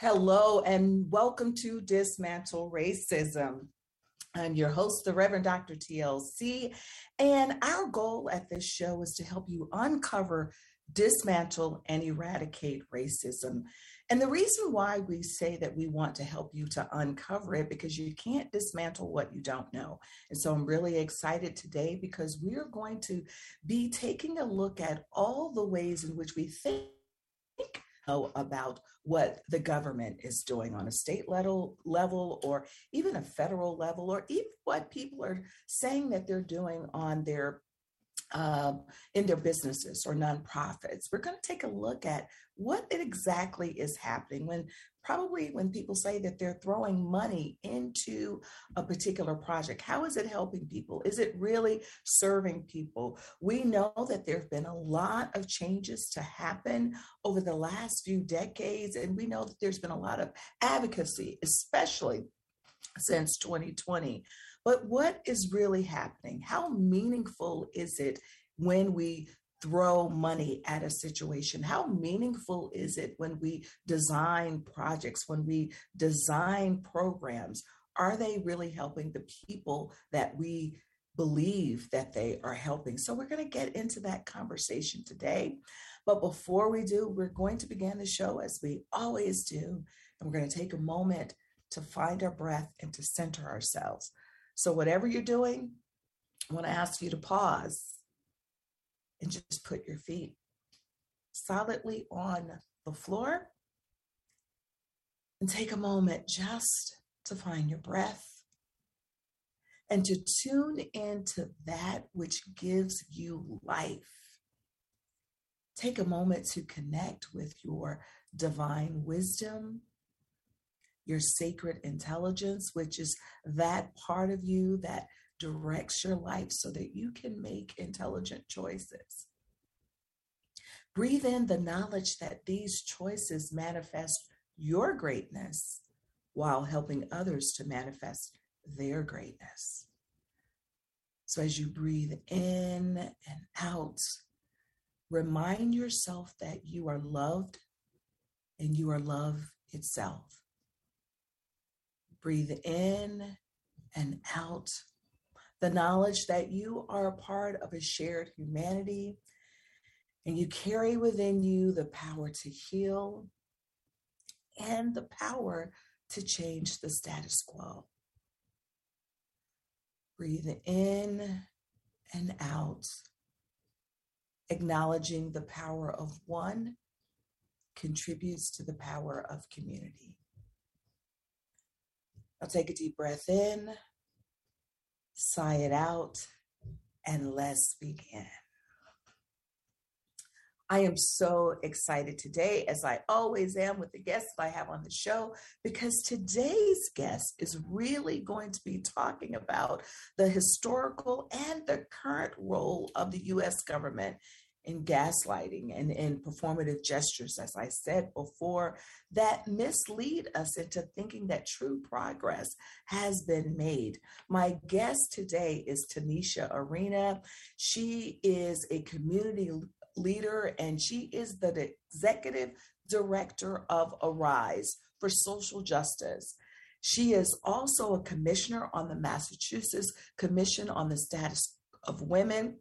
Hello and welcome to Dismantle Racism. I'm your host, the Reverend Dr. TLC, and our goal at this show is to help you uncover, dismantle, and eradicate racism. And the reason why we say that we want to help you to uncover it, because you can't dismantle what you don't know. And so I'm really excited today because we're going to be taking a look at all the ways in which we think about what the government is doing on a state level or even a federal level, or even what people are saying that they're doing on their in their businesses or nonprofits. We're going to take a look at what exactly is happening when people say that they're throwing money into a particular project. How is it helping people? Is it really serving people? We know that there have been a lot of changes to happen over the last few decades, and we know that there's been a lot of advocacy, especially since 2020. But what is really happening? How meaningful is it when we throw money at a situation? How meaningful is it when we design projects, when we design programs? Are they really helping the people that we believe that they are helping? So we're going to get into that conversation today. But before we do, we're going to begin the show as we always do. And we're going to take a moment to find our breath and to center ourselves. So whatever you're doing, I want to ask you to pause and just put your feet solidly on the floor and take a moment just to find your breath and to tune into that which gives you life. Take a moment to connect with your divine wisdom, your sacred intelligence, which is that part of you that directs your life so that you can make intelligent choices. Breathe in the knowledge that these choices manifest your greatness while helping others to manifest their greatness. So as you breathe in and out, remind yourself that you are loved and you are love itself. Breathe in and out the knowledge that you are a part of a shared humanity, and you carry within you the power to heal and the power to change the status quo. Breathe in and out, acknowledging the power of one contributes to the power of community. I'll take a deep breath in, sigh it out, and let's begin. I am so excited today, as I always am with the guests I have on the show, because today's guest is really going to be talking about the historical and the current role of the U.S. government in gaslighting and in performative gestures, as I said before, that mislead us into thinking that true progress has been made. My guest today is Tanisha Arena. She is a community leader, and she is the executive director of Arise for Social Justice. She is also a commissioner on the Massachusetts Commission on the Status of Women.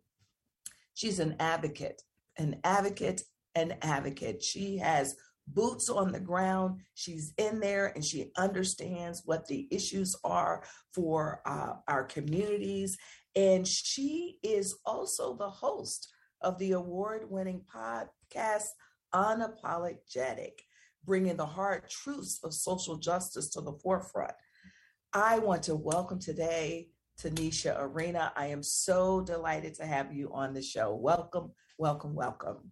She's an advocate, an advocate, an advocate. She has boots on the ground. She's in there and she understands what the issues are for our communities. And she is also the host of the award-winning podcast, Unapologetic, bringing the hard truths of social justice to the forefront. I want to welcome today Tanisha Arena. I am so delighted to have you on the show. Welcome, welcome, welcome.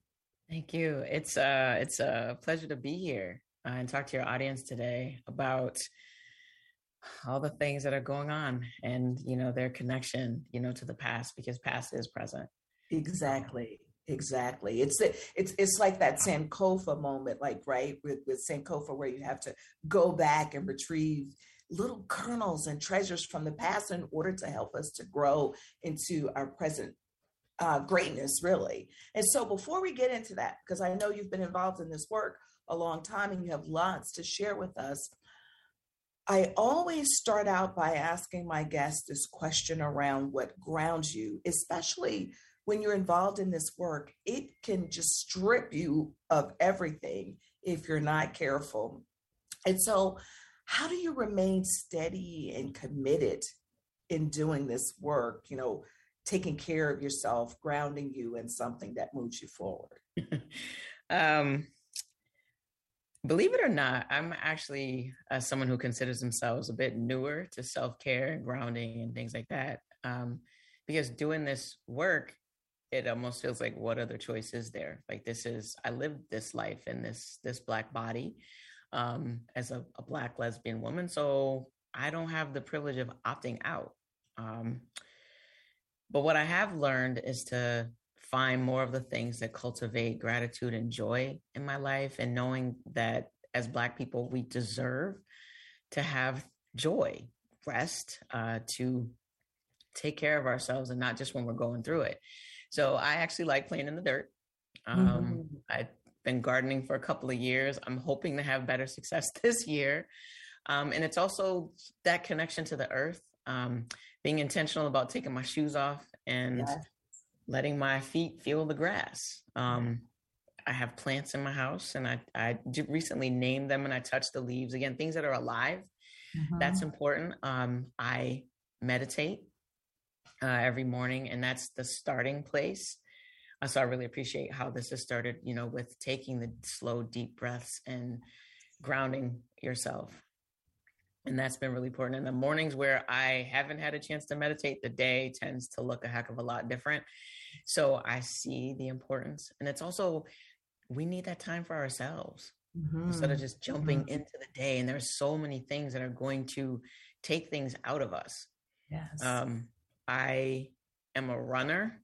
Thank you. It's a pleasure to be here and talk to your audience today about all the things that are going on and, you know, their connection, you know, to the past, because past is present. Exactly. Exactly. It's like that Sankofa moment, like, right, with Sankofa, where you have to go back and retrieve little kernels and treasures from the past in order to help us to grow into our present greatness, really. And so before we get into that, because I know you've been involved in this work a long time and you have lots to share with us, I always start out by asking my guests this question around what grounds you, especially when you're involved in this work. It can just strip you of everything if you're not careful. And so how do you remain steady and committed in doing this work, you know, taking care of yourself, grounding you in something that moves you forward? Believe it or not, I'm actually someone who considers themselves a bit newer to self-care and grounding and things like that. Because doing this work, it almost feels like, what other choice is there? Like, this is, I lived this life in this Black body as a Black lesbian woman. So I don't have the privilege of opting out. But what I have learned is to find more of the things that cultivate gratitude and joy in my life, and knowing that as Black people, we deserve to have joy, rest, to take care of ourselves, and not just when we're going through it. So I actually like playing in the dirt. I've been gardening for a couple of years. I'm hoping to have better success this year. And it's also that connection to the earth, being intentional about taking my shoes off and letting my feet feel the grass. I have plants in my house, and I recently named them, and I touched the leaves. Again, things that are alive. That's important. I meditate every morning, and that's the starting place. So I really appreciate how this has started, you know, with taking the slow, deep breaths and grounding yourself. And that's been really important. And the mornings where I haven't had a chance to meditate, the day tends to look a heck of a lot different. So I see the importance. And it's also, we need that time for ourselves instead of just jumping into the day. And there's so many things that are going to take things out of us. I am a runner.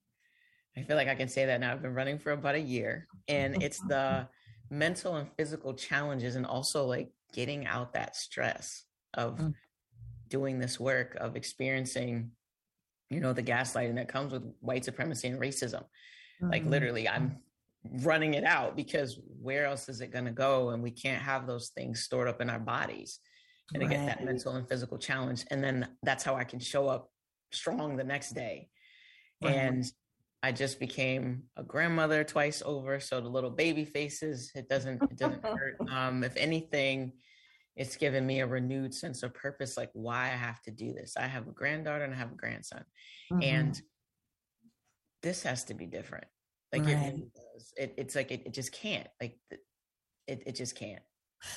I feel like I can say that now. I've been running for about a year, and it's the mental and physical challenges, and also like getting out that stress of doing this work, of experiencing, you know, the gaslighting that comes with white supremacy and racism. Like, literally, I'm running it out, because where else is it going to go? And we can't have those things stored up in our bodies. And to get that mental and physical challenge. And then that's how I can show up strong the next day. And I just became a grandmother twice over. So the little baby faces, it doesn't hurt. If anything, it's given me a renewed sense of purpose, like why I have to do this. I have a granddaughter and I have a grandson, and this has to be different. Like it really does. It's like, it just can't, like it just can't.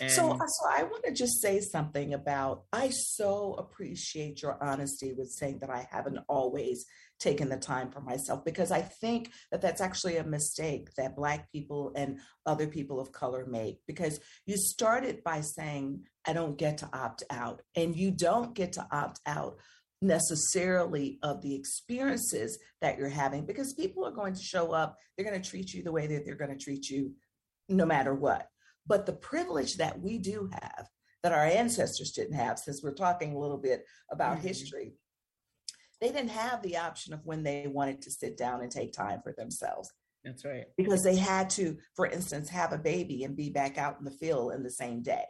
And so I want to just say something about, I so appreciate your honesty with saying that I haven't always taken the time for myself, because I think that that's actually a mistake that Black people and other people of color make, because you started by saying, I don't get to opt out, and you don't get to opt out necessarily of the experiences that you're having, because people are going to show up, they're going to treat you the way that they're going to treat you no matter what. But the privilege that we do have, that our ancestors didn't have, since we're talking a little bit about history, they didn't have the option of when they wanted to sit down and take time for themselves. That's right. Because they had to, for instance, have a baby and be back out in the field in the same day.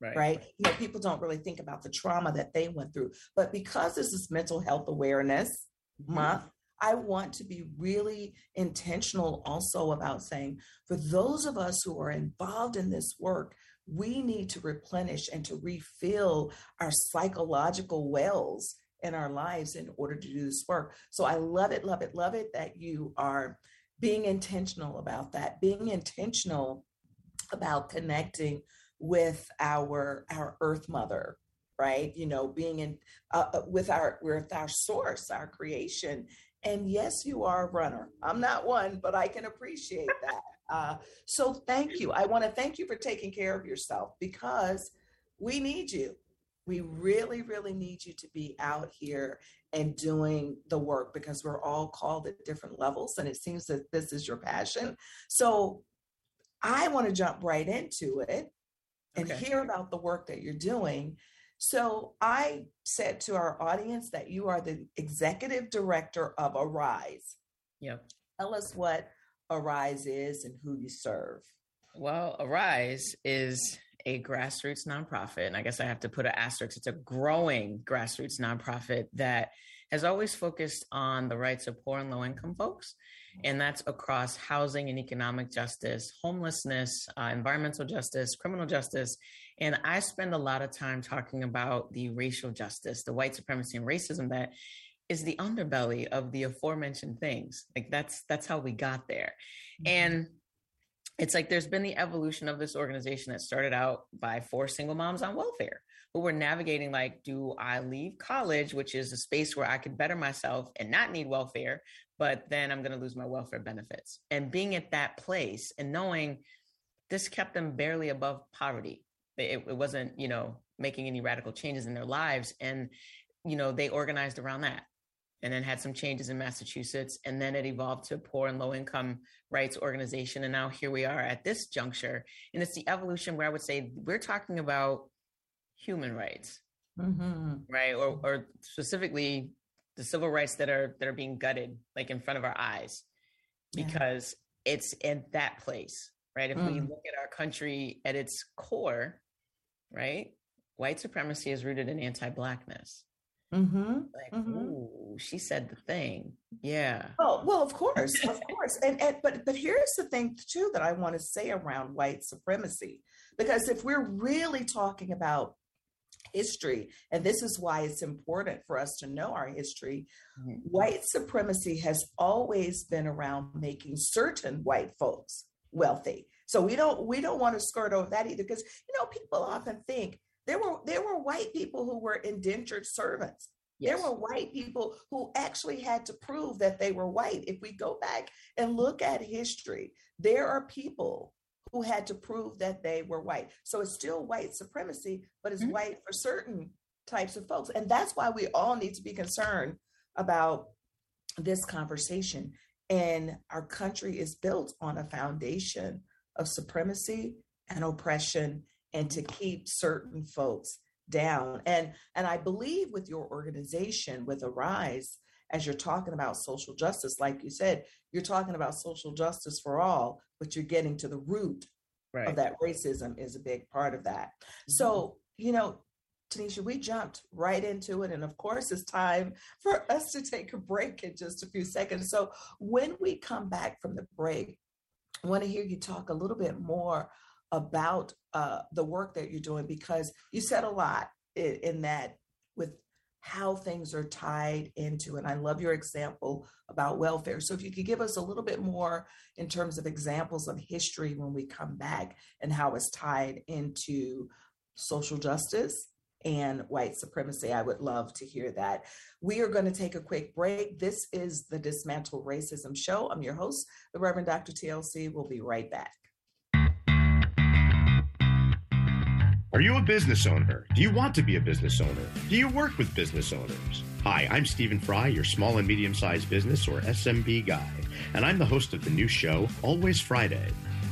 Right? You know, people don't really think about the trauma that they went through. But because this is Mental Health Awareness Month, I want to be really intentional also about saying, for those of us who are involved in this work, we need to replenish and to refill our psychological wells in our lives in order to do this work. So I love it, love it, love it that you are being intentional about that, being intentional about connecting with our Earth Mother, right? You know, being in with our source, our creation. And yes, you are a runner. I'm not one, but I can appreciate that. So thank you. I want to thank you for taking care of yourself, because we need you. We really, really need you to be out here and doing the work, because we're all called at different levels. And it seems that this is your passion. So I want to jump right into it and hear about the work that you're doing. So I said to our audience that you are the executive director of Arise Yeah. Tell us what Arise is and who you serve. Well, Arise is a grassroots nonprofit, and I guess I have to put an asterisk. It's a growing grassroots nonprofit that has always focused on the rights of poor and low-income folks, and that's across housing and economic justice, homelessness, environmental justice, criminal justice, and I spend a lot of time talking about the racial justice, the white supremacy and racism that is the underbelly of the aforementioned things. Like that's how we got there. And it's like there's been the evolution of this organization that started out by four single moms on welfare who were navigating, like, do I leave college, which is a space where I could better myself and not need welfare, but then I'm going to lose my welfare benefits. And being at that place and knowing this kept them barely above poverty. It wasn't, you know, making any radical changes in their lives. And, you know, they organized around that. And then had some changes in Massachusetts, and then it evolved to a poor and low-income rights organization. And now here we are at this juncture. And it's the evolution where I would say we're talking about human rights, right? Or specifically the civil rights that are being gutted, like in front of our eyes, because it's in that place, right? If we look at our country at its core, right? White supremacy is rooted in anti-Blackness. Ooh, she said the thing. Yeah. Oh, well, of course. But here's the thing too, that I want to say around white supremacy, because if we're really talking about history, and this is why it's important for us to know our history, white supremacy has always been around making certain white folks wealthy. So we don't want to skirt over that either, because, you know, people often think, There were white people who were indentured servants. Yes. There were white people who actually had to prove that they were white. If we go back and look at history, there are people who had to prove that they were white. So it's still white supremacy, but it's white for certain types of folks. And that's why we all need to be concerned about this conversation. And our country is built on a foundation of supremacy and oppression, and to keep certain folks down. And I believe with your organization, with Arise, as you're talking about social justice, like you said, you're talking about social justice for all, but you're getting to the root of that. Racism is a big part of that. So, you know, Tanisha, we jumped right into it. And of course, it's time for us to take a break in just a few seconds. So when we come back from the break, I want to hear you talk a little bit more about the work that you're doing, because you said a lot in that with how things are tied into, and I love your example about welfare. So if you could give us a little bit more in terms of examples of history when we come back and how it's tied into social justice and white supremacy, I would love to hear that. We are going to take a quick break. This is the Dismantle Racism Show. I'm your host, the Reverend Dr. TLC. We'll be right back. Are you a business owner? Do you want to be a business owner? Do you work with business owners? Hi, I'm Stephen Fry, your small and medium-sized business or SMB guy, and I'm the host of the new show, Always Friday.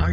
Are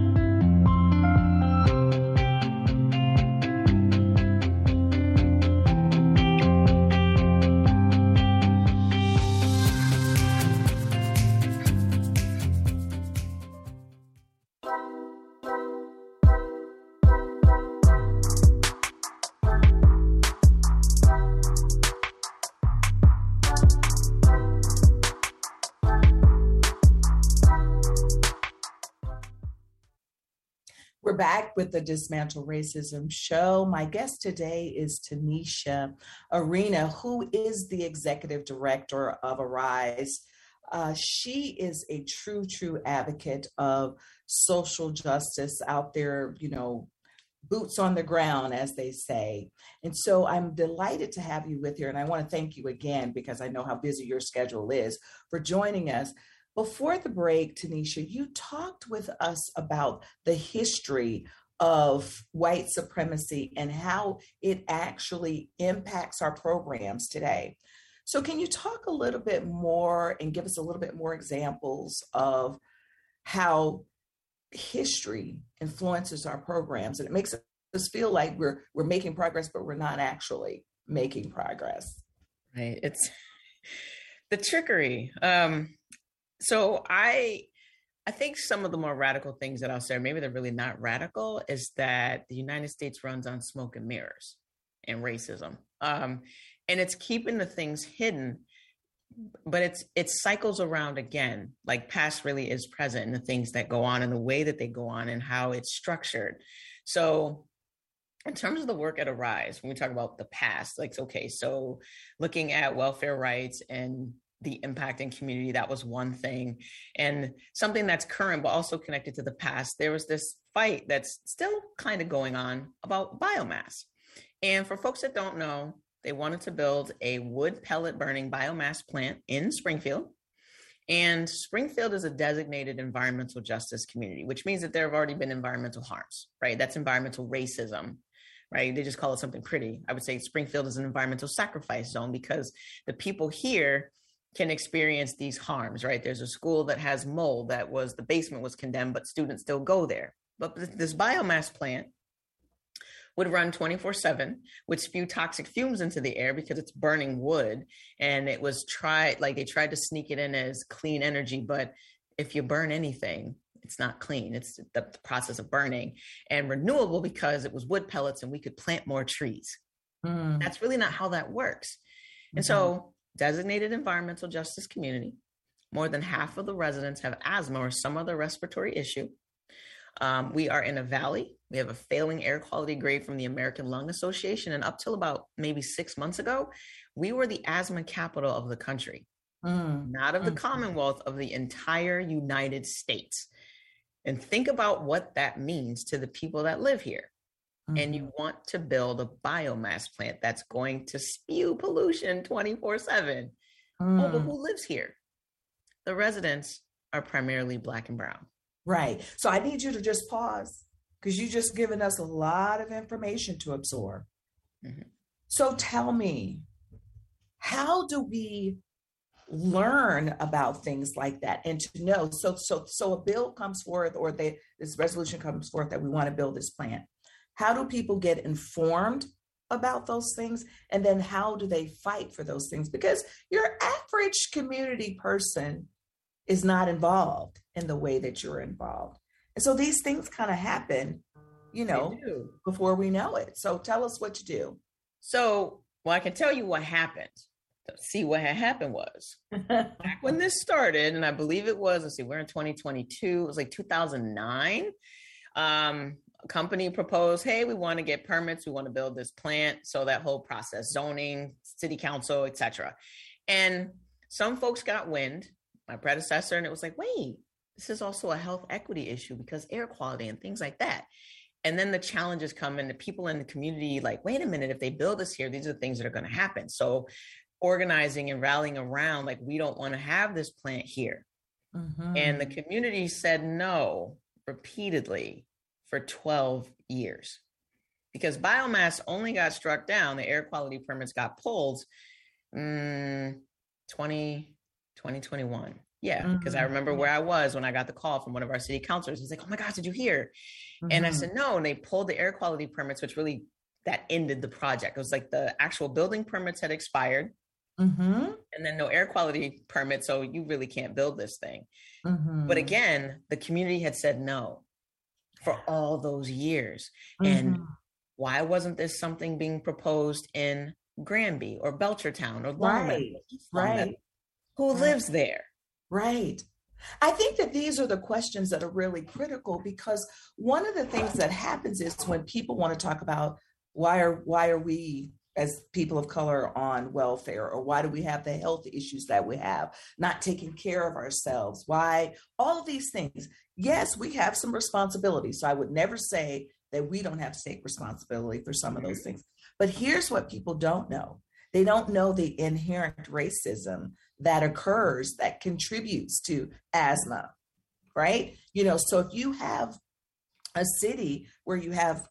We're back with the Dismantle Racism show. My guest today is Tanisha Arena, who is the executive director of Arise. She is a true advocate of social justice out there, you know, boots on the ground, as they say. And so I'm delighted to have you with here. And I want to thank you again, because I know how busy your schedule is, for joining us. Before the break, Tanisha, you talked with us about the history of white supremacy and how it actually impacts our programs today. So can you talk a little bit more and give us a little bit more examples of how history influences our programs? And it makes us feel like we're making progress, but we're not actually making progress. Right. It's the trickery. So I think some of the more radical things that I'll say, maybe they're really not radical, is that the United States runs on smoke and mirrors and racism. And it's keeping the things hidden, but it cycles around again, like past really is present, and the things that go on and the way that they go on and how it's structured. So in terms of the work at Arise, when we talk about the past, like, okay, so looking at welfare rights and the impact in community, that was one thing. And something that's current, but also connected to the past, there was this fight that's still kind of going on about biomass. And for folks that don't know, they wanted to build a wood pellet burning biomass plant in Springfield. And Springfield is a designated environmental justice community, which means that there have already been environmental harms, right? That's environmental racism. Right? They just call it something pretty. I would say Springfield is an environmental sacrifice zone because the people here can experience these harms, right? There's a school that has mold that was, the basement was condemned, but students still go there. But this biomass plant would run 24/7, would spew toxic fumes into the air because it's burning wood. And it was they tried to sneak it in as clean energy, but if you burn anything, it's not clean. It's the process of burning. And renewable because it was wood pellets and we could plant more trees. That's really not how that works. And so designated environmental justice community. More than half of the residents have asthma or some other respiratory issue. We are in a valley. We have a failing air quality grade from the American Lung Association. And up till about maybe 6 months ago, we were the asthma capital of the country, not of the Commonwealth, of the entire United States. And think about what that means to the people that live here. And you want to build a biomass plant that's going to spew pollution 24/7. Oh, but who lives here? The residents are primarily Black and brown. Right. So I need you to just pause because you just given us a lot of information to absorb. So tell me, how do we learn about things like that and to know? So a bill comes forth or this resolution comes forth that we want to build this plant. How do people get informed about those things? And then how do they fight for those things? Because your average community person is not involved in the way that you're involved. And so these things kind of happen, you know, before we know it. So tell us what you do. So, well, I can tell you what happened. Let's see what had happened was back when this started, and I believe it was, we're in 2022. It was like 2009. Company proposed, hey, we want to get permits. We want to build this plant. So that whole process, zoning, city council, et cetera. And some folks got wind, my predecessor, and it was like, wait, this is also a health equity issue because air quality and things like that. And then the challenges come and the people in the community, like, wait a minute, if they build this here, these are the things that are going to happen. So organizing and rallying around, like, we don't want to have this plant here. And the community said no repeatedly for 12 years because biomass only got struck down. The air quality permits got pulled 20, 2021. Yeah, because I remember where I was when I got the call from one of our city councilors. He's like, oh my gosh, did you hear? And I said, no. And they pulled the air quality permits, which really, that ended the project. It was like the actual building permits had expired. And then no air quality permit. So you really can't build this thing. But again, the community had said no for all those years. And why wasn't this something being proposed in Granby or Belchertown or Longman? Who lives there? I think that these are the questions that are really critical, because one of the things that happens is when people want to talk about why are we as people of color on welfare, or why do we have the health issues that we have, not taking care of ourselves, why all of these things. Yes, we have some responsibility. So I would never say that we don't have to take responsibility for some of those things. But here's what people don't know. They don't know the inherent racism that occurs that contributes to asthma, right? You know, so if you have a city where you have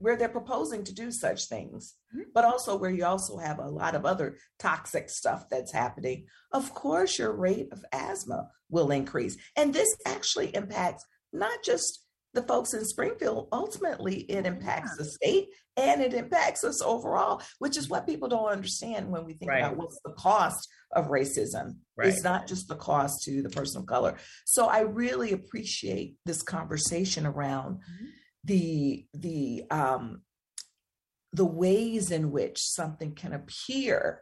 where they're proposing to do such things, but also where you also have a lot of other toxic stuff that's happening, of course, your rate of asthma will increase. And this actually impacts not just the folks in Springfield, ultimately it impacts the state and it impacts us overall, which is what people don't understand when we think about what's the cost of racism. It's not just the cost to the person of color. So I really appreciate this conversation around the ways in which something can appear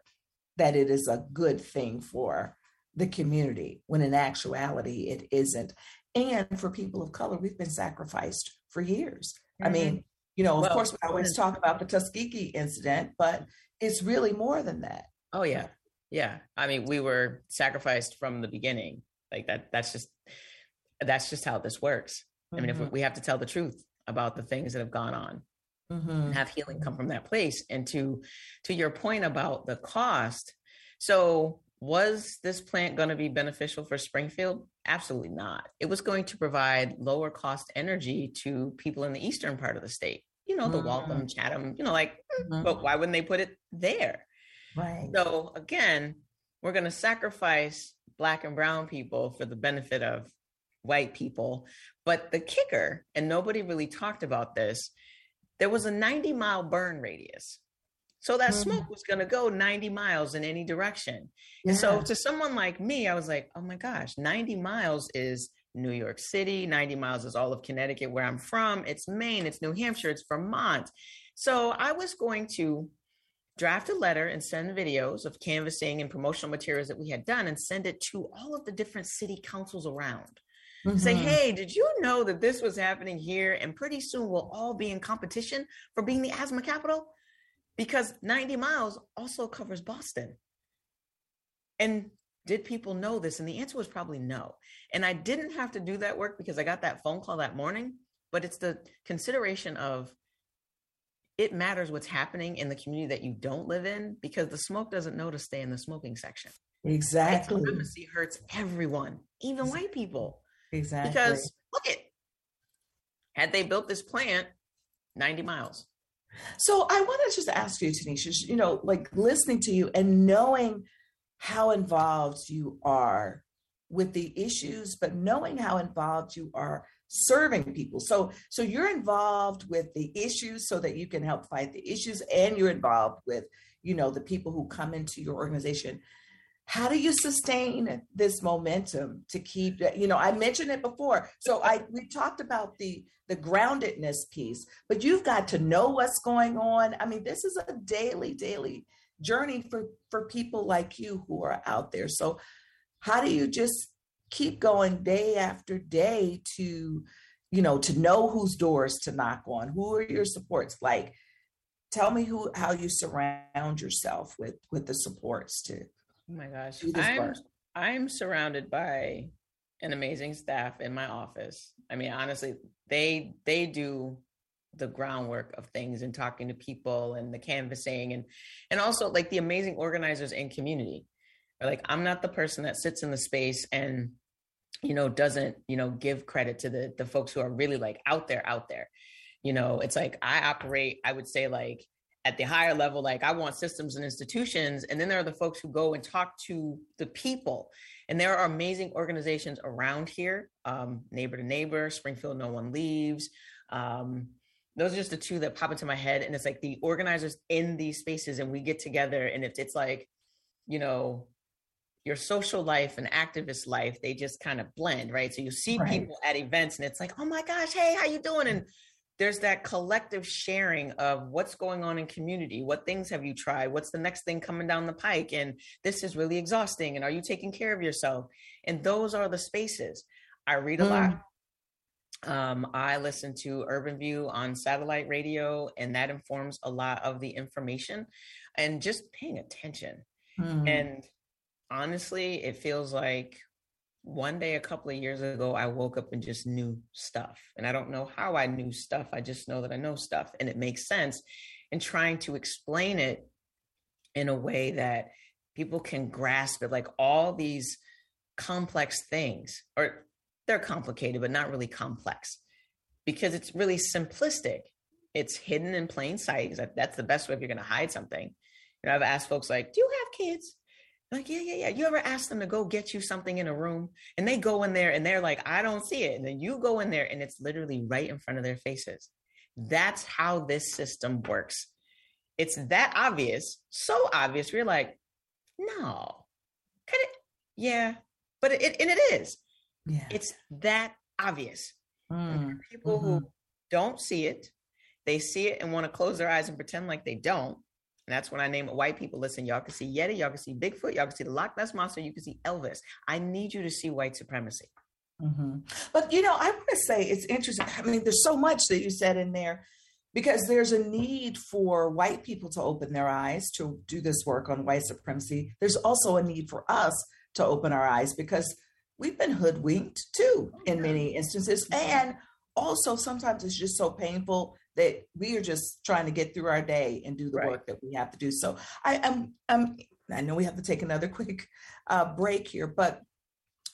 that it is a good thing for the community when in actuality it isn't. And for people of color, we've been sacrificed for years. I mean, you know, of course we always talk about the Tuskegee incident, but it's really more than that. I mean, we were sacrificed from the beginning. Like that's just how this works. I mean, if we have to tell the truth about the things that have gone on and have healing come from that place. And to your point about the cost. So was this plant going to be beneficial for Springfield? Absolutely not. It was going to provide lower cost energy to people in the eastern part of the state, you know, the Waltham, Chatham, you know, like, but why wouldn't they put it there? So again, we're going to sacrifice Black and brown people for the benefit of white people. But the kicker, and nobody really talked about this, there was a 90-mile burn radius. So that smoke was going to go 90 miles in any direction. And so to someone like me, I was like, oh my gosh, 90 miles is New York City. 90 miles is all of Connecticut, where I'm from. It's Maine, it's New Hampshire, it's Vermont. So I was going to draft a letter and send videos of canvassing and promotional materials that we had done and send it to all of the different city councils around. Say, hey, did you know that this was happening here? And pretty soon we'll all be in competition for being the asthma capital, because 90 miles also covers Boston. And did people know this? And the answer was probably no. And I didn't have to do that work because I got that phone call that morning, but it's the consideration of it matters what's happening in the community that you don't live in, because the smoke doesn't know to stay in the smoking section. Exactly. White supremacy hurts everyone, even white people. Exactly. Because look at, had they built this plant 90 miles. So I want to just ask you, Tanisha, you know, like listening to you and knowing how involved you are with the issues, but knowing how involved you are serving people. So you're involved with the issues so that you can help fight the issues, and you're involved with, you know, the people who come into your organization. How do you sustain this momentum to keep, you know, I mentioned it before. So we talked about the groundedness piece, but you've got to know what's going on. I mean, this is a daily journey for people like you who are out there. So how do you just keep going day after day to, you know, to know whose doors to knock on? Who are your supports like? Tell me how you surround yourself with the supports too. Oh my gosh, I'm surrounded by an amazing staff in my office. I mean, honestly, they do the groundwork of things and talking to people and the canvassing and also like the amazing organizers in community. Like, I'm not the person that sits in the space and, you know, doesn't, you know, give credit to the folks who are really like out there. You know, it's like I operate, I would say like at the higher level, like I want systems and institutions. And then there are the folks who go and talk to the people. And there are amazing organizations around here, Neighbor to Neighbor, Springfield No One Leaves. Those are just the two that pop into my head. And it's like the organizers in these spaces, and we get together, and it's like, you know, your social life and activist life, they just kind of blend, right? So you see people at events and it's like, oh my gosh, hey, how you doing? And there's that collective sharing of what's going on in community. What things have you tried? What's the next thing coming down the pike? And this is really exhausting. And are you taking care of yourself? And those are the spaces. I read a lot. I listen to Urban View on satellite radio, and that informs a lot of the information, and just paying attention. And honestly, it feels like one day a couple of years ago, I woke up and just knew stuff. And I don't know how I knew stuff. I just know that I know stuff, and it makes sense. And trying to explain it in a way that people can grasp it, like all these complex things, or they're complicated, but not really complex, because it's really simplistic. It's hidden in plain sight. That's the best way if you're going to hide something. You know, I've asked folks like, do you have kids? Like, yeah. You ever ask them to go get you something in a room, and they go in there and they're like, I don't see it. And then you go in there and it's literally right in front of their faces. That's how this system works. It's that obvious. So obvious. We're like, no, could it? Yeah, but it is. Yeah. It's that obvious. People who don't see it, they see it and want to close their eyes and pretend like they don't. And that's when I name it. White people, listen, y'all can see Yeti, y'all can see Bigfoot, y'all can see the Loch Ness Monster, you can see Elvis. I need you to see white supremacy. But, you know, I want to say it's interesting. I mean, there's so much that you said in there, because there's a need for white people to open their eyes to do this work on white supremacy. There's also a need for us to open our eyes, because we've been hoodwinked, too, in many instances. And also sometimes it's just so painful that we are just trying to get through our day and do the work that we have to do. So I know we have to take another quick break here, but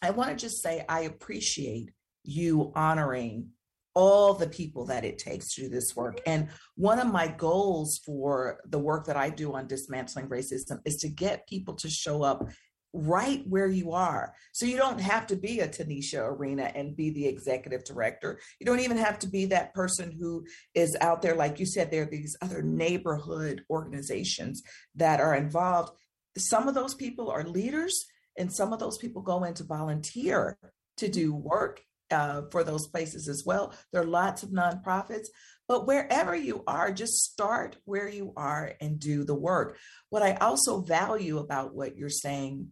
I want to just say I appreciate you honoring all the people that it takes to do this work. And one of my goals for the work that I do on dismantling racism is to get people to show up right where you are. So you don't have to be a Tanisha Arena and be the executive director. You don't even have to be that person who is out there. Like you said, there are these other neighborhood organizations that are involved. Some of those people are leaders, and some of those people go in to volunteer to do work for those places as well. There are lots of nonprofits, but wherever you are, just start where you are and do the work. What I also value about what you're saying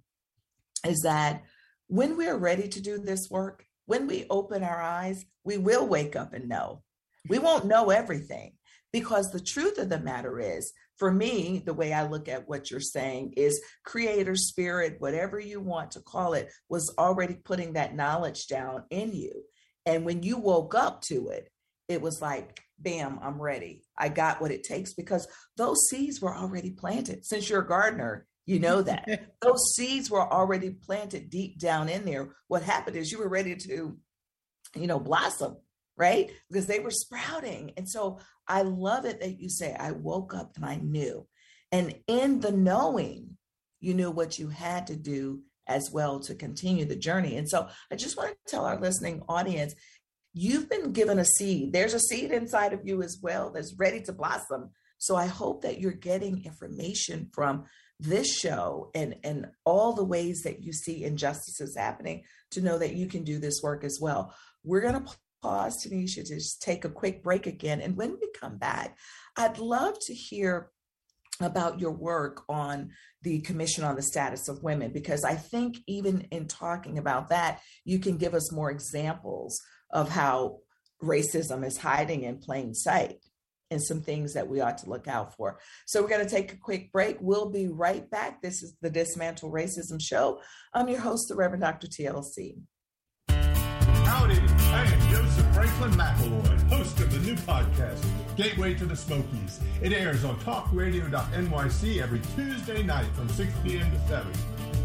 is that when we're ready to do this work, when we open our eyes, we will wake up and know. We won't know everything, because the truth of the matter is, for me, the way I look at what you're saying is creator spirit, whatever you want to call it, was already putting that knowledge down in you. And when you woke up to it, it was like, bam, I'm ready. I got what it takes, because those seeds were already planted. Since you're a gardener, you know that. Those seeds were already planted deep down in there. What happened is you were ready to, you know, blossom, right? Because they were sprouting. And so I love it that you say, I woke up and I knew. And in the knowing, you knew what you had to do as well to continue the journey. And so I just want to tell our listening audience, you've been given a seed. There's a seed inside of you as well that's ready to blossom. So I hope that you're getting information from this show and all the ways that you see injustices happening to know that you can do this work as well. We're going to pause, Tanisha, to just take a quick break again. And when we come back, I'd love to hear about your work on the Commission on the Status of Women, because I think even in talking about that, you can give us more examples of how racism is hiding in plain sight, and some things that we ought to look out for. So we're going to take a quick break. We'll be right back. This is the Dismantle Racism Show. I'm your host, the Reverend Dr. TLC. Howdy, I am Joseph Franklin McElroy, host of the new podcast, Gateway to the Smokies. It airs on TalkRadio.nyc every Tuesday night from 6 p.m. to 7.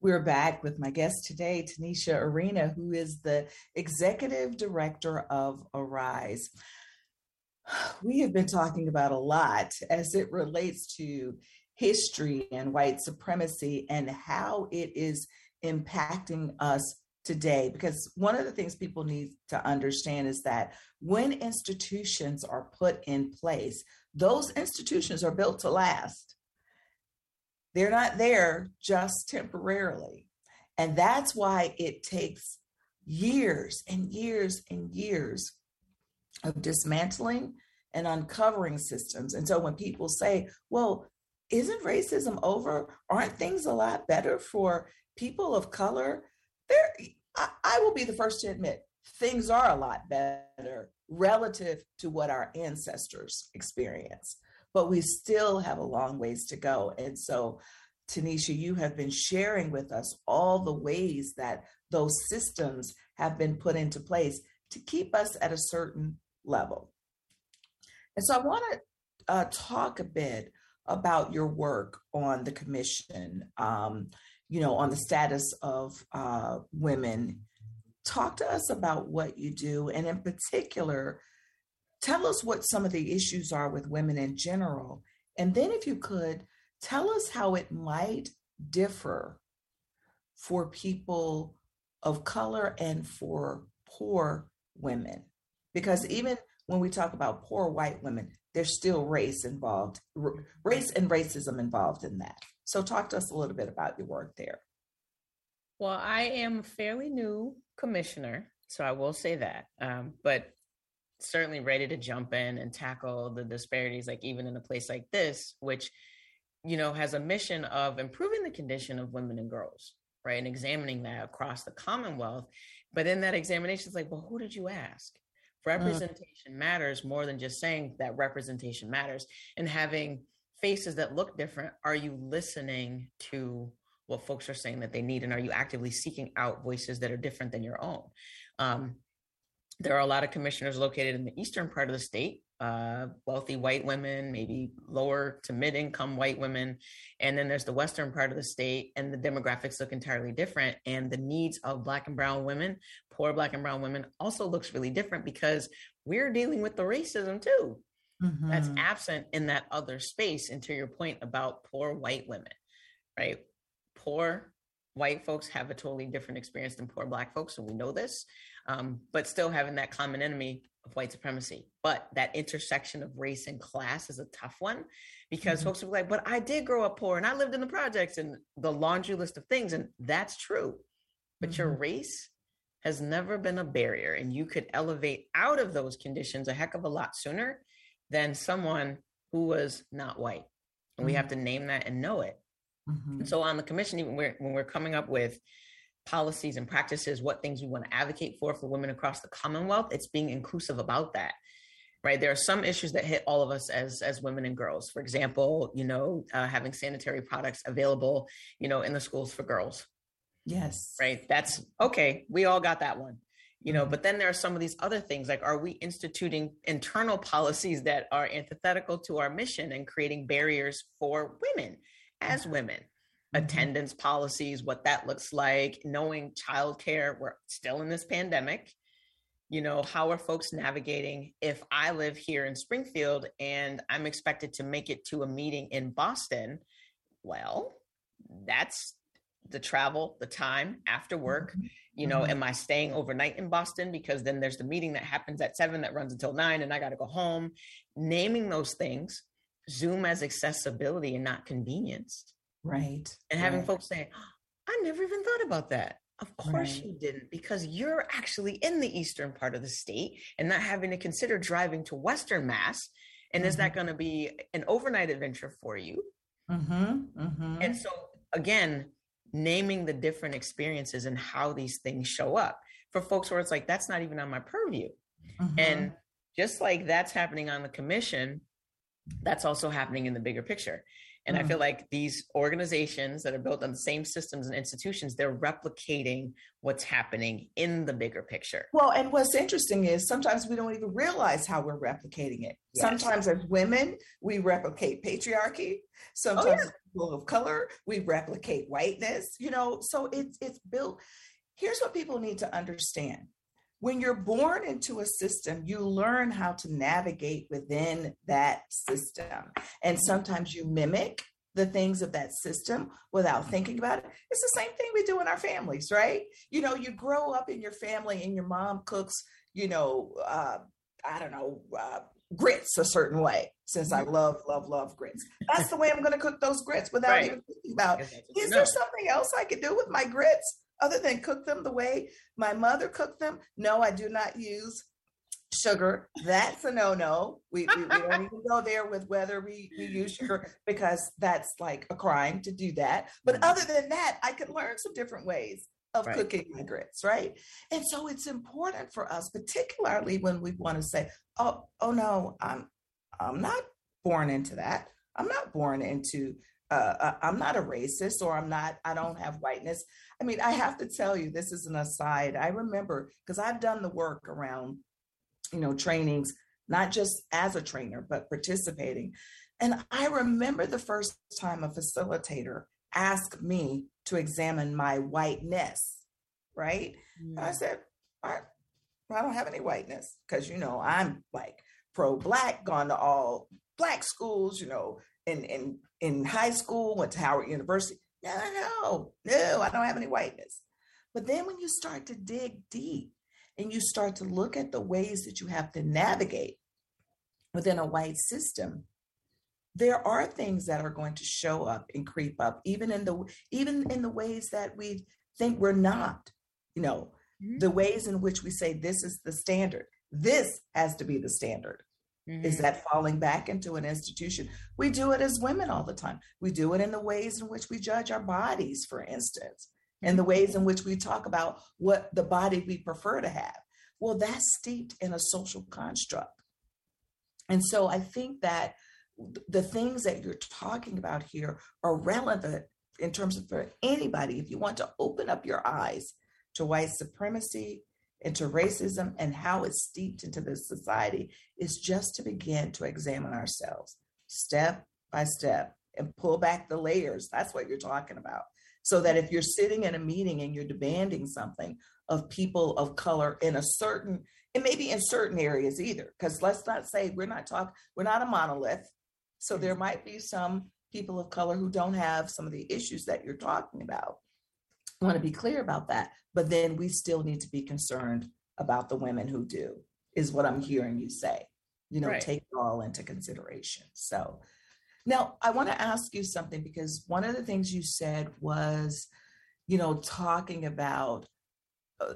We're back with my guest today, Tanisha Arena, who is the executive director of Arise. We have been talking about a lot as it relates to history and white supremacy and how it is impacting us today, because one of the things people need to understand is that when institutions are put in place, those institutions are built to last. They're not there just temporarily. And that's why it takes years and years and years of dismantling and uncovering systems. And so when people say, well, isn't racism over? Aren't things a lot better for people of color? I will be the first to admit things are a lot better relative to what our ancestors experienced. But we still have a long ways to go. And so, Tanisha, you have been sharing with us all the ways that those systems have been put into place to keep us at a certain level. And so I want to talk a bit about your work on the commission, on the status of women. Talk to us about what you do, and in particular, tell us what some of the issues are with women in general. And then if you could, tell us how it might differ for people of color and for poor women. Because even when we talk about poor white women, there's still race and racism involved in that. So talk to us a little bit about your work there. Well, I am a fairly new commissioner, so I will say that. But certainly ready to jump in and tackle the disparities, like even in a place like this, which, has a mission of improving the condition of women and girls, right? And examining that across the Commonwealth. But in that examination, it's like, well, who did you ask? Representation matters more than just saying that representation matters. And having faces that look different, are you listening to what folks are saying that they need? And are you actively seeking out voices that are different than your own? There are a lot of commissioners located in the eastern part of the state, wealthy white women, maybe lower to mid-income white women. And then there's the western part of the state, and the demographics look entirely different. And the needs of Black and brown women, poor Black and brown women, also looks really different because we're dealing with the racism too. Mm-hmm. That's absent in that other space. And to your point about poor white women, right? Poor white folks have a totally different experience than poor Black folks, and we know this, but still having that common enemy of white supremacy. But that intersection of race and class is a tough one, because folks will be like, but I did grow up poor and I lived in the projects and the laundry list of things. And that's true, but your race has never been a barrier, and you could elevate out of those conditions a heck of a lot sooner than someone who was not white. And we have to name that and know it. Mm-hmm. And so on the commission, even when we're coming up with policies and practices, what things we want to advocate for women across the Commonwealth, it's being inclusive about that, right? There are some issues that hit all of us as women and girls. For example, having sanitary products available, in the schools for girls. Yes. Right. That's okay. We all got that one. But then there are some of these other things, like, are we instituting internal policies that are antithetical to our mission and creating barriers for women as women? Attendance policies, what that looks like, knowing childcare, we're still in this pandemic. How are folks navigating if I live here in Springfield and I'm expected to make it to a meeting in Boston? Well, that's the travel, the time after work, am I staying overnight in Boston? Because then there's the meeting that happens at 7 that runs until 9 and I got to go home. Naming those things, Zoom as accessibility and not convenience. Right. And having folks say, oh, I never even thought about that. Of course you didn't, because you're actually in the eastern part of the state and not having to consider driving to Western Mass. And is that going to be an overnight adventure for you? And so again, naming the different experiences and how these things show up for folks where it's like, that's not even on my purview. And just like that's happening on the commission, that's also happening in the bigger picture. And I feel like these organizations that are built on the same systems and institutions, they're replicating what's happening in the bigger picture. Well, and what's interesting is sometimes we don't even realize how we're replicating it. Yes. Sometimes as women, we replicate patriarchy. Sometimes people of color, we replicate whiteness, so it's built. Here's what people need to understand. When you're born into a system, you learn how to navigate within that system. And sometimes you mimic the things of that system without thinking about it. It's the same thing we do in our families, right? You grow up in your family and your mom cooks, grits a certain way, since I love grits. That's the way I'm going to cook those grits without even thinking about, is there something else I could do with my grits? Other than cook them the way my mother cooked them? No, I do not use sugar. That's a no-no. We don't even go there with whether we use sugar, because that's like a crime to do that. But other than that, I could learn some different ways of cooking my grits, right? And so it's important for us, particularly when we want to say, oh no, I'm not born into that. I'm not born into I'm not a racist, or I don't have whiteness. I mean, I have to tell you, this is an aside. I remember, because I've done the work around, trainings, not just as a trainer, but participating. And I remember the first time a facilitator asked me to examine my whiteness, right? Mm-hmm. And I said, I don't have any whiteness, because, I'm like pro-Black, gone to all Black schools, in high school, went to Howard University. No, I don't have any whiteness. But then when you start to dig deep and you start to look at the ways that you have to navigate within a white system, there are things that are going to show up and creep up, even in the ways that we think we're not, the ways in which we say this is the standard. This has to be the standard. Mm-hmm. Is that falling back into an institution? We do it as women all the time. We do it in the ways in which we judge our bodies, for instance, and the ways in which we talk about what the body we prefer to have. Well, that's steeped in a social construct. And so I think that the things that you're talking about here are relevant in terms of for anybody, if you want to open up your eyes to white supremacy, into racism, and how it's steeped into this society, is just to begin to examine ourselves step by step and pull back the layers. That's what you're talking about. So that if you're sitting in a meeting and you're demanding something of people of color in certain areas either, because let's not say we're not a monolith. So there might be some people of color who don't have some of the issues that you're talking about. I want to be clear about that, but then we still need to be concerned about the women who do, is what I'm hearing you say, take it all into consideration. So now I want to ask you something, because one of the things you said was, talking about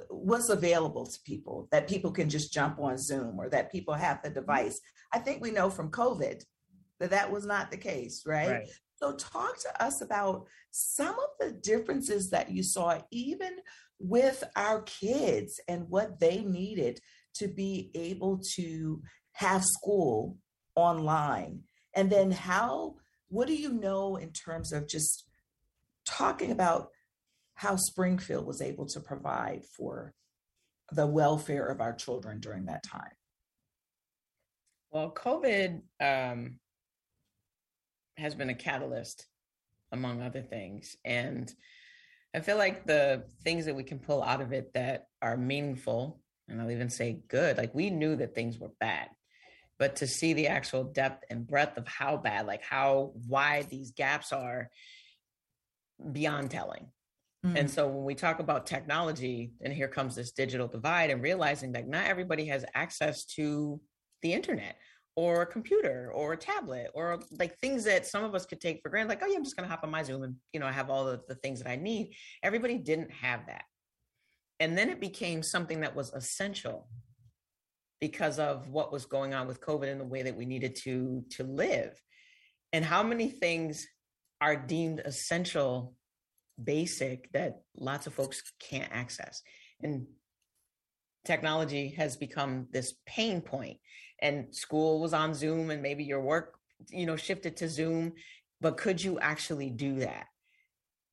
what's available to people, that people can just jump on Zoom or that people have the device. I think we know from COVID that was not the case, right? So talk to us about some of the differences that you saw even with our kids and what they needed to be able to have school online. And then what do you know in terms of just talking about how Springfield was able to provide for the welfare of our children during that time? Well, COVID has been a catalyst, among other things. And I feel like the things that we can pull out of it that are meaningful, and I'll even say good, like we knew that things were bad, but to see the actual depth and breadth of how bad, like how wide these gaps are, beyond telling. Mm-hmm. And so when we talk about technology, and here comes this digital divide and realizing that not everybody has access to the internet or a computer or a tablet or like things that some of us could take for granted, like, oh yeah, I'm just going to hop on my Zoom and, you know, I have all of the things that I need. Everybody didn't have that. And then it became something that was essential because of what was going on with COVID and the way that we needed to live. And how many things are deemed essential, basic, that lots of folks can't access. And technology has become this pain point. And school was on Zoom and maybe your work, you know, shifted to Zoom, but could you actually do that?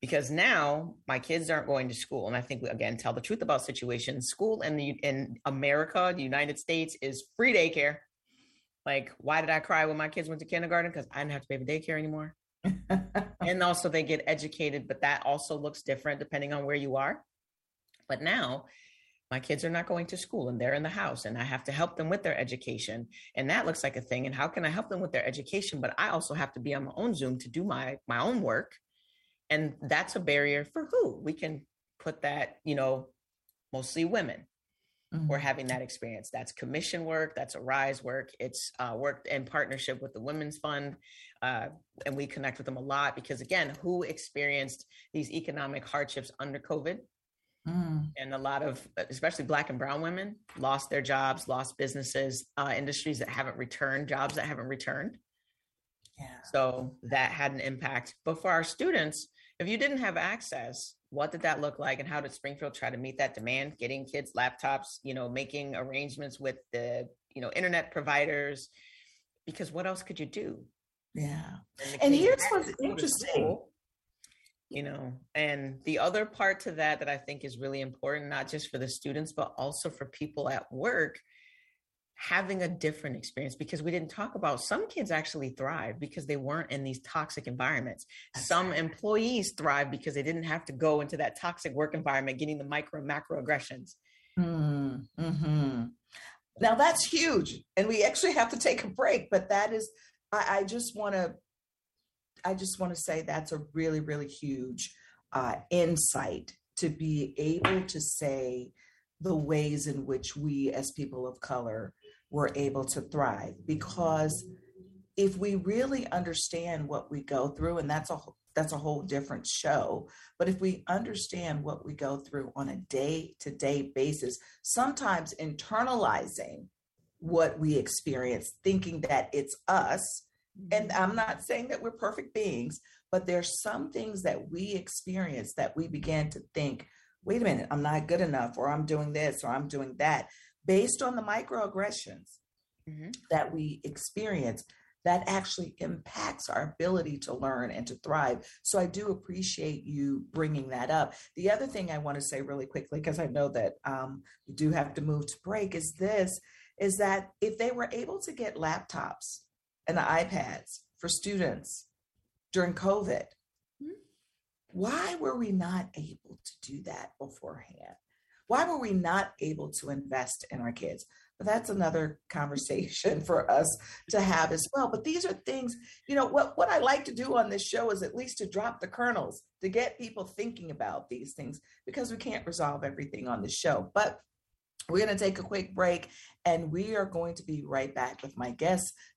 Because now my kids aren't going to school. And I think we, again, tell the truth about situations. School in America, the United States, is free daycare. Like, why did I cry when my kids went to kindergarten? Because I didn't have to pay for daycare anymore. And also they get educated, but that also looks different depending on where you are. But now my kids are not going to school and they're in the house and I have to help them with their education. And that looks like a thing. And how can I help them with their education? But I also have to be on my own Zoom to do my own work. And that's a barrier for who? We can put that, you know, mostly women. Mm-hmm. We're having that experience. That's commission work. That's Arise work. It's work in partnership with the Women's Fund. And we connect with them a lot because, again, who experienced these economic hardships under COVID? Mm. And a lot of, especially Black and Brown women, lost their jobs, lost businesses, industries that haven't returned, jobs that haven't returned. Yeah. So that had an impact. But for our students, if you didn't have access, what did that look like? And how did Springfield try to meet that demand? Getting kids laptops, you know, making arrangements with the, you know, internet providers, because what else could you do? Yeah. And here's what's interesting. You know, and the other part to that I think is really important, not just for the students, but also for people at work, having a different experience, because we didn't talk about some kids actually thrive because they weren't in these toxic environments. Some employees thrive because they didn't have to go into that toxic work environment, getting the micro and macroaggressions. Mm-hmm. Now that's huge. And we actually have to take a break, but that is, I just want to say that's a really, really huge insight to be able to say the ways in which we as people of color were able to thrive. Because if we really understand what we go through, and that's a whole different show, but if we understand what we go through on a day-to-day basis, sometimes internalizing what we experience, thinking that it's us. And I'm not saying that we're perfect beings, but there's some things that we experience that we began to think, wait a minute, I'm not good enough, or I'm doing this, or I'm doing that, based on the microaggressions that we experience, that actually impacts our ability to learn and to thrive. So I do appreciate you bringing that up. The other thing I want to say really quickly, because I know that we do have to move to break, is that if they were able to get laptops and iPads for students during COVID, why were we not able to do that beforehand? Why were we not able to invest in our kids? But that's another conversation for us to have as well. But these are things, you know, what I like to do on this show is at least to drop the kernels, to get people thinking about these things, because we can't resolve everything on the show. But we're going to take a quick break, and we are going to be right back with my guest,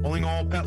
Calling all pet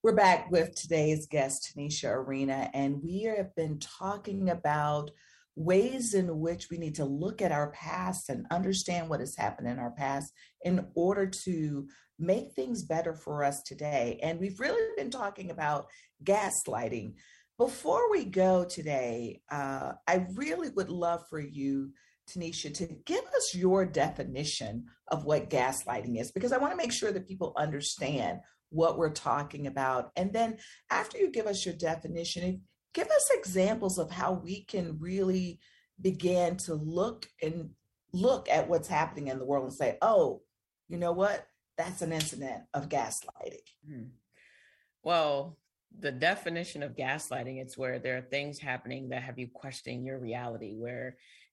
We're back with today's guest, Tanisha Arena, and we have been talking about ways in which we need to look at our past and understand what has happened in our past in order to make things better for us today. And we've really been talking about gaslighting. Before we go today, I really would love for you, Tanisha, to give us your definition of what gaslighting is, because I want to make sure that people understand what we're talking about. And then after you give us your definition, give us examples of how we can really begin to look at what's happening in the world and say, oh, you know what? That's an incident of gaslighting. Well, the definition of gaslighting, it's where there are things happening that have you questioning your reality,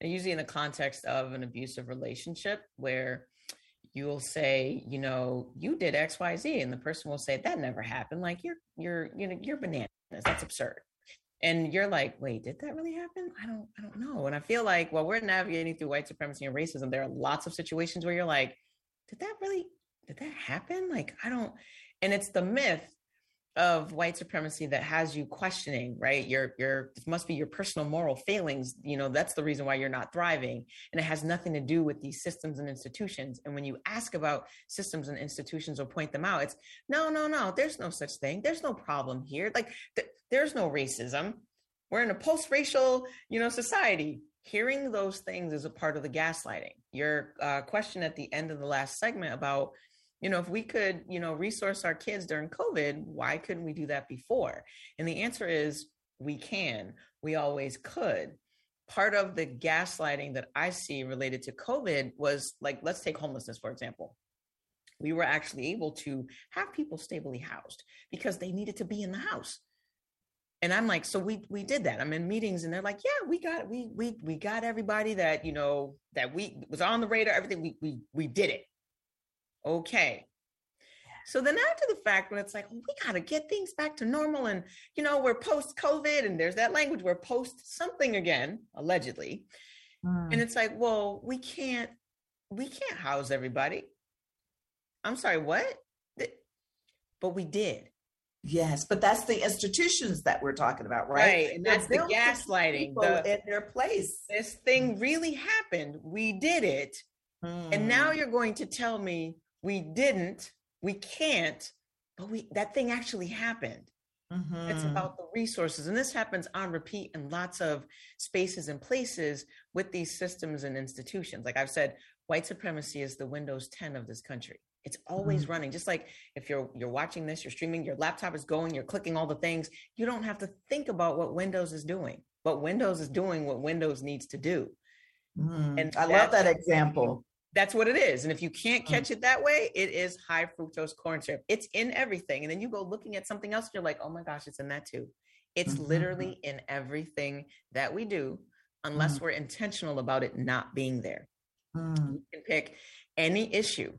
and usually in the context of an abusive relationship where you'll say, you know, you did X, Y, Z. And the person will say, that never happened. Like you're bananas. That's absurd. And you're like, wait, did that really happen? I don't know. And I feel like while we're navigating through white supremacy and racism, there are lots of situations where you're like, did that happen? Like, and it's the myth of white supremacy that has you questioning, right? It must be your personal moral failings. You know, that's the reason why you're not thriving. And it has nothing to do with these systems and institutions. And when you ask about systems and institutions or point them out, it's no, there's no such thing. There's no problem here. Like there's no racism. We're in a post-racial, society. Hearing those things is a part of the gaslighting. Your question at the end of the last segment about, if we could, resource our kids during COVID, why couldn't we do that before? And the answer is we can. We always could. Part of the gaslighting that I see related to COVID was like, let's take homelessness, for example. We were actually able to have people stably housed because they needed to be in the house. And I'm like, so we did that. I'm in meetings and they're like, yeah, we got everybody that, that we was on the radar, everything. We did it. Okay. So then after the fact, when it's like, we got to get things back to normal and, we're post COVID and there's that language, we're post something again, allegedly. And it's like, well, we can't house everybody. I'm sorry, what? But we did. Yes. But that's the institutions that we're talking about, right? Right. And that's the gaslighting. People in their place. This thing really happened. We did it. And now you're going to tell me, we didn't, we can't, but that thing actually happened. Mm-hmm. It's about the resources. And this happens on repeat in lots of spaces and places with these systems and institutions. Like I've said, white supremacy is the Windows 10 of this country. It's always running. Just like if you're watching this, you're streaming, your laptop is going, you're clicking all the things. You don't have to think about what Windows is doing, but Windows is doing what Windows needs to do. And I love that example. That's what it is. And if you can't catch it that way, it is high fructose corn syrup. It's in everything. And then you go looking at something else, and you're like, oh my gosh, it's in that too. It's literally in everything that we do, unless we're intentional about it not being there. You can pick any issue.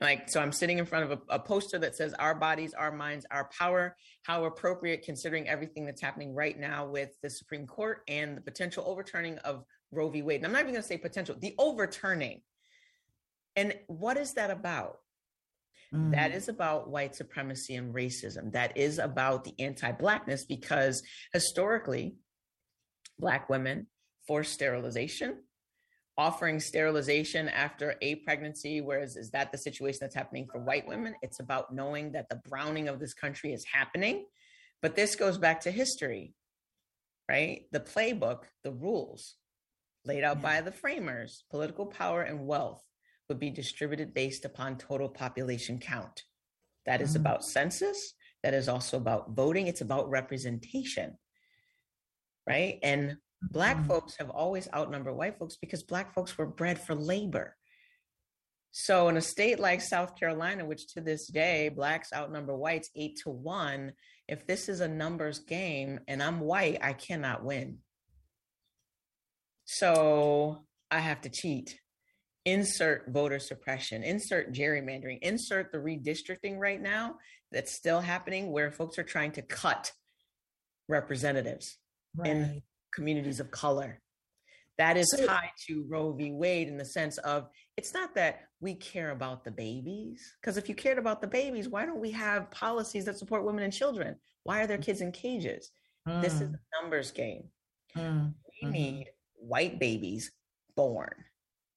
Like, so I'm sitting in front of a poster that says our bodies, our minds, our power, how appropriate considering everything that's happening right now with the Supreme Court and the potential overturning of Roe v. Wade. And I'm not even going to say potential, the overturning. And what is that about? That is about white supremacy and racism. That is about the anti-Blackness, because historically, Black women forced sterilization, offering sterilization after a pregnancy, whereas is that the situation that's happening for white women? It's about knowing that the browning of this country is happening. But this goes back to history, right? The playbook, the rules laid out by the framers, political power and wealth would be distributed based upon total population count. That is about census. That is also about voting. It's about representation, right? And Black folks have always outnumbered white folks because Black folks were bred for labor. So in a state like South Carolina, which to this day, Blacks outnumber whites 8-1, if this is a numbers game and I'm white, I cannot win. So I have to cheat. Insert voter suppression, insert gerrymandering, insert the redistricting right now that's still happening where folks are trying to cut representatives in communities of color. That is tied to Roe v. Wade in the sense of, it's not that we care about the babies, because if you cared about the babies, why don't we have policies that support women and children? Why are there kids in cages? This is a numbers game. We need white babies born.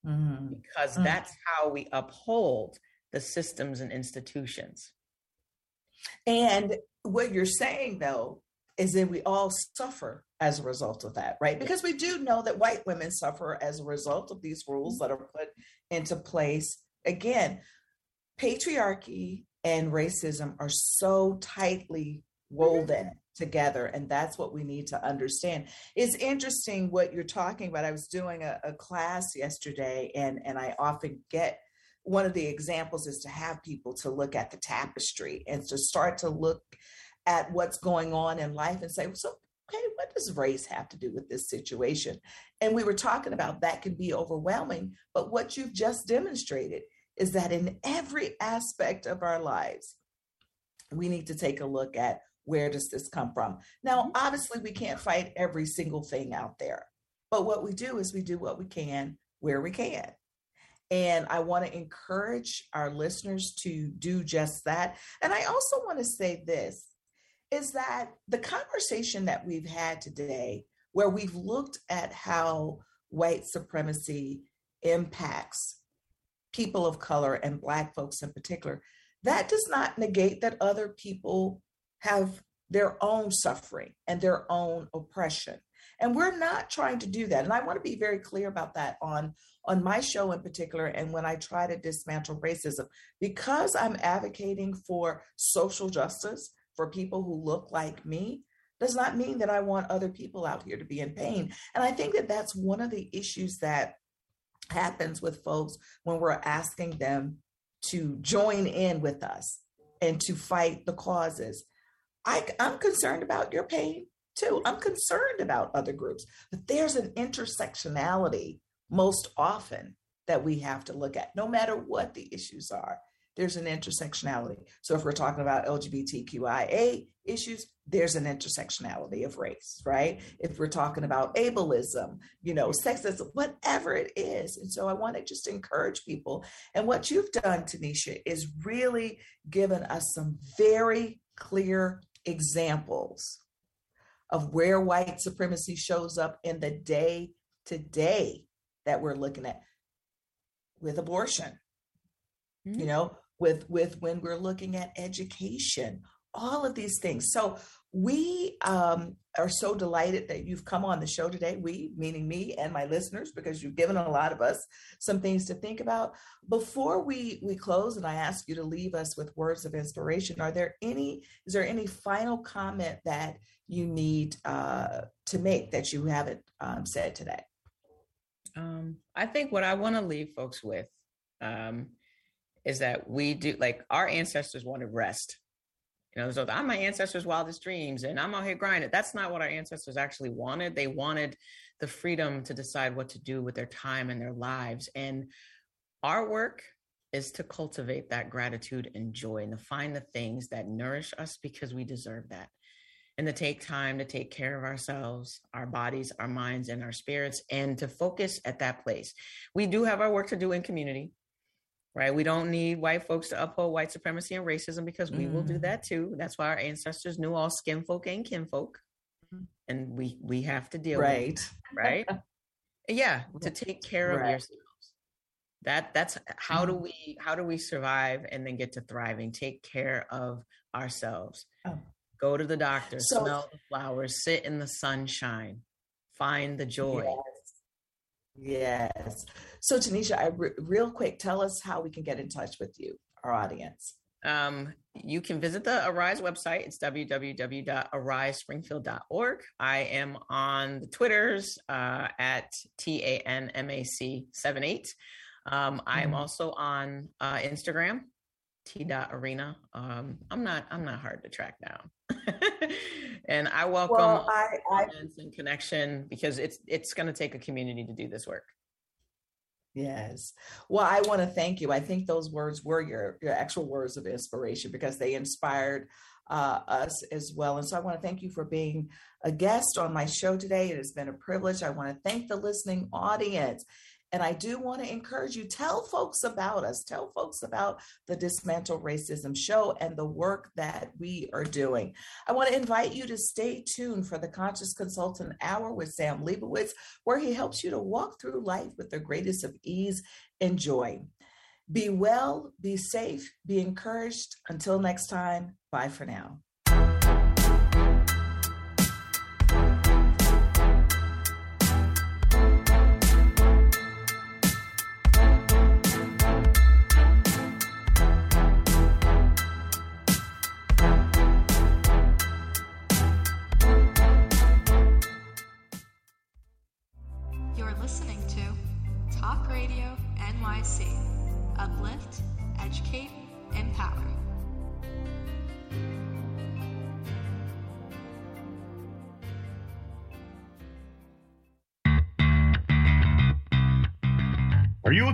Because that's how we uphold the systems and institutions. And what you're saying, though, is that we all suffer as a result of that, right? Because we do know that white women suffer as a result of these rules that are put into place. Again, patriarchy and racism are so tightly woven together, and that's what we need to understand. It's interesting what you're talking about. I was doing a class yesterday, and I often get one of the examples is to have people to look at the tapestry and to start to look at what's going on in life and say, so okay, what does race have to do with this situation? And we were talking about that can be overwhelming, but what you've just demonstrated is that in every aspect of our lives, we need to take a look at, where does this come from? Now, obviously, we can't fight every single thing out there, but what we do is we do what we can, where we can. And I want to encourage our listeners to do just that. And I also want to say this, is that the conversation that we've had today, where we've looked at how white supremacy impacts people of color and Black folks in particular, that does not negate that other people have their own suffering and their own oppression. And we're not trying to do that. And I want to be very clear about that on my show in particular, and when I try to dismantle racism, because I'm advocating for social justice for people who look like me, does not mean that I want other people out here to be in pain. And I think that that's one of the issues that happens with folks when we're asking them to join in with us and to fight the causes. I'm concerned about your pain too. I'm concerned about other groups, but there's an intersectionality most often that we have to look at, no matter what the issues are. There's an intersectionality. So if we're talking about LGBTQIA issues, there's an intersectionality of race, right? If we're talking about ableism, sexism, whatever it is. And so I want to just encourage people. And what you've done, Tanisha, is really given us some very clear examples of where white supremacy shows up in the day-to-day that we're looking at with abortion, with when we're looking at education, all of these things. So we are so delighted that you've come on the show today, we, meaning me and my listeners, because you've given a lot of us some things to think about. Before we close, and I ask you to leave us with words of inspiration, is there any final comment that you need to make that you haven't said today? I think what I want to leave folks with is that we do, like, our ancestors wanted rest. You know, so I'm my ancestors' wildest dreams and I'm out here grinding. That's not what our ancestors actually wanted. They wanted the freedom to decide what to do with their time and their lives. And our work is to cultivate that gratitude and joy and to find the things that nourish us, because we deserve that. And to take time to take care of ourselves, our bodies, our minds, and our spirits, and to focus at that place. We do have our work to do in community, right? We don't need white folks to uphold white supremacy and racism, because we will do that too. That's why our ancestors knew all skin folk and kin folk, and we have to deal with it, right? Yeah, to take care of yourselves. That's how do we survive and then get to thriving? Take care of ourselves. Go to the doctor, smell the flowers, sit in the sunshine, find the joy. Yes. So Tanisha, real quick, tell us how we can get in touch with you, our audience. You can visit the Arise website. It's www.arisespringfield.org. I am on the Twitters at TANMAC78. I'm also on Instagram, T.Arena. I'm not hard to track down. And I welcome comments and connection, because it's going to take a community to do this work. Yes. Well, I want to thank you. I think those words were your actual words of inspiration, because they inspired us as well. And so I want to thank you for being a guest on my show today. It has been a privilege. I want to thank the listening audience. And I do want to encourage you, tell folks about us, tell folks about the Dismantle Racism show and the work that we are doing. I want to invite you to stay tuned for the Conscious Consultant Hour with Sam Leibowitz, where he helps you to walk through life with the greatest of ease and joy. Be well, be safe, be encouraged. Until next time, bye for now. Are you a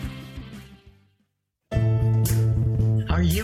Are you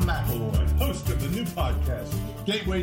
McElroy, host of the new podcast, Gateway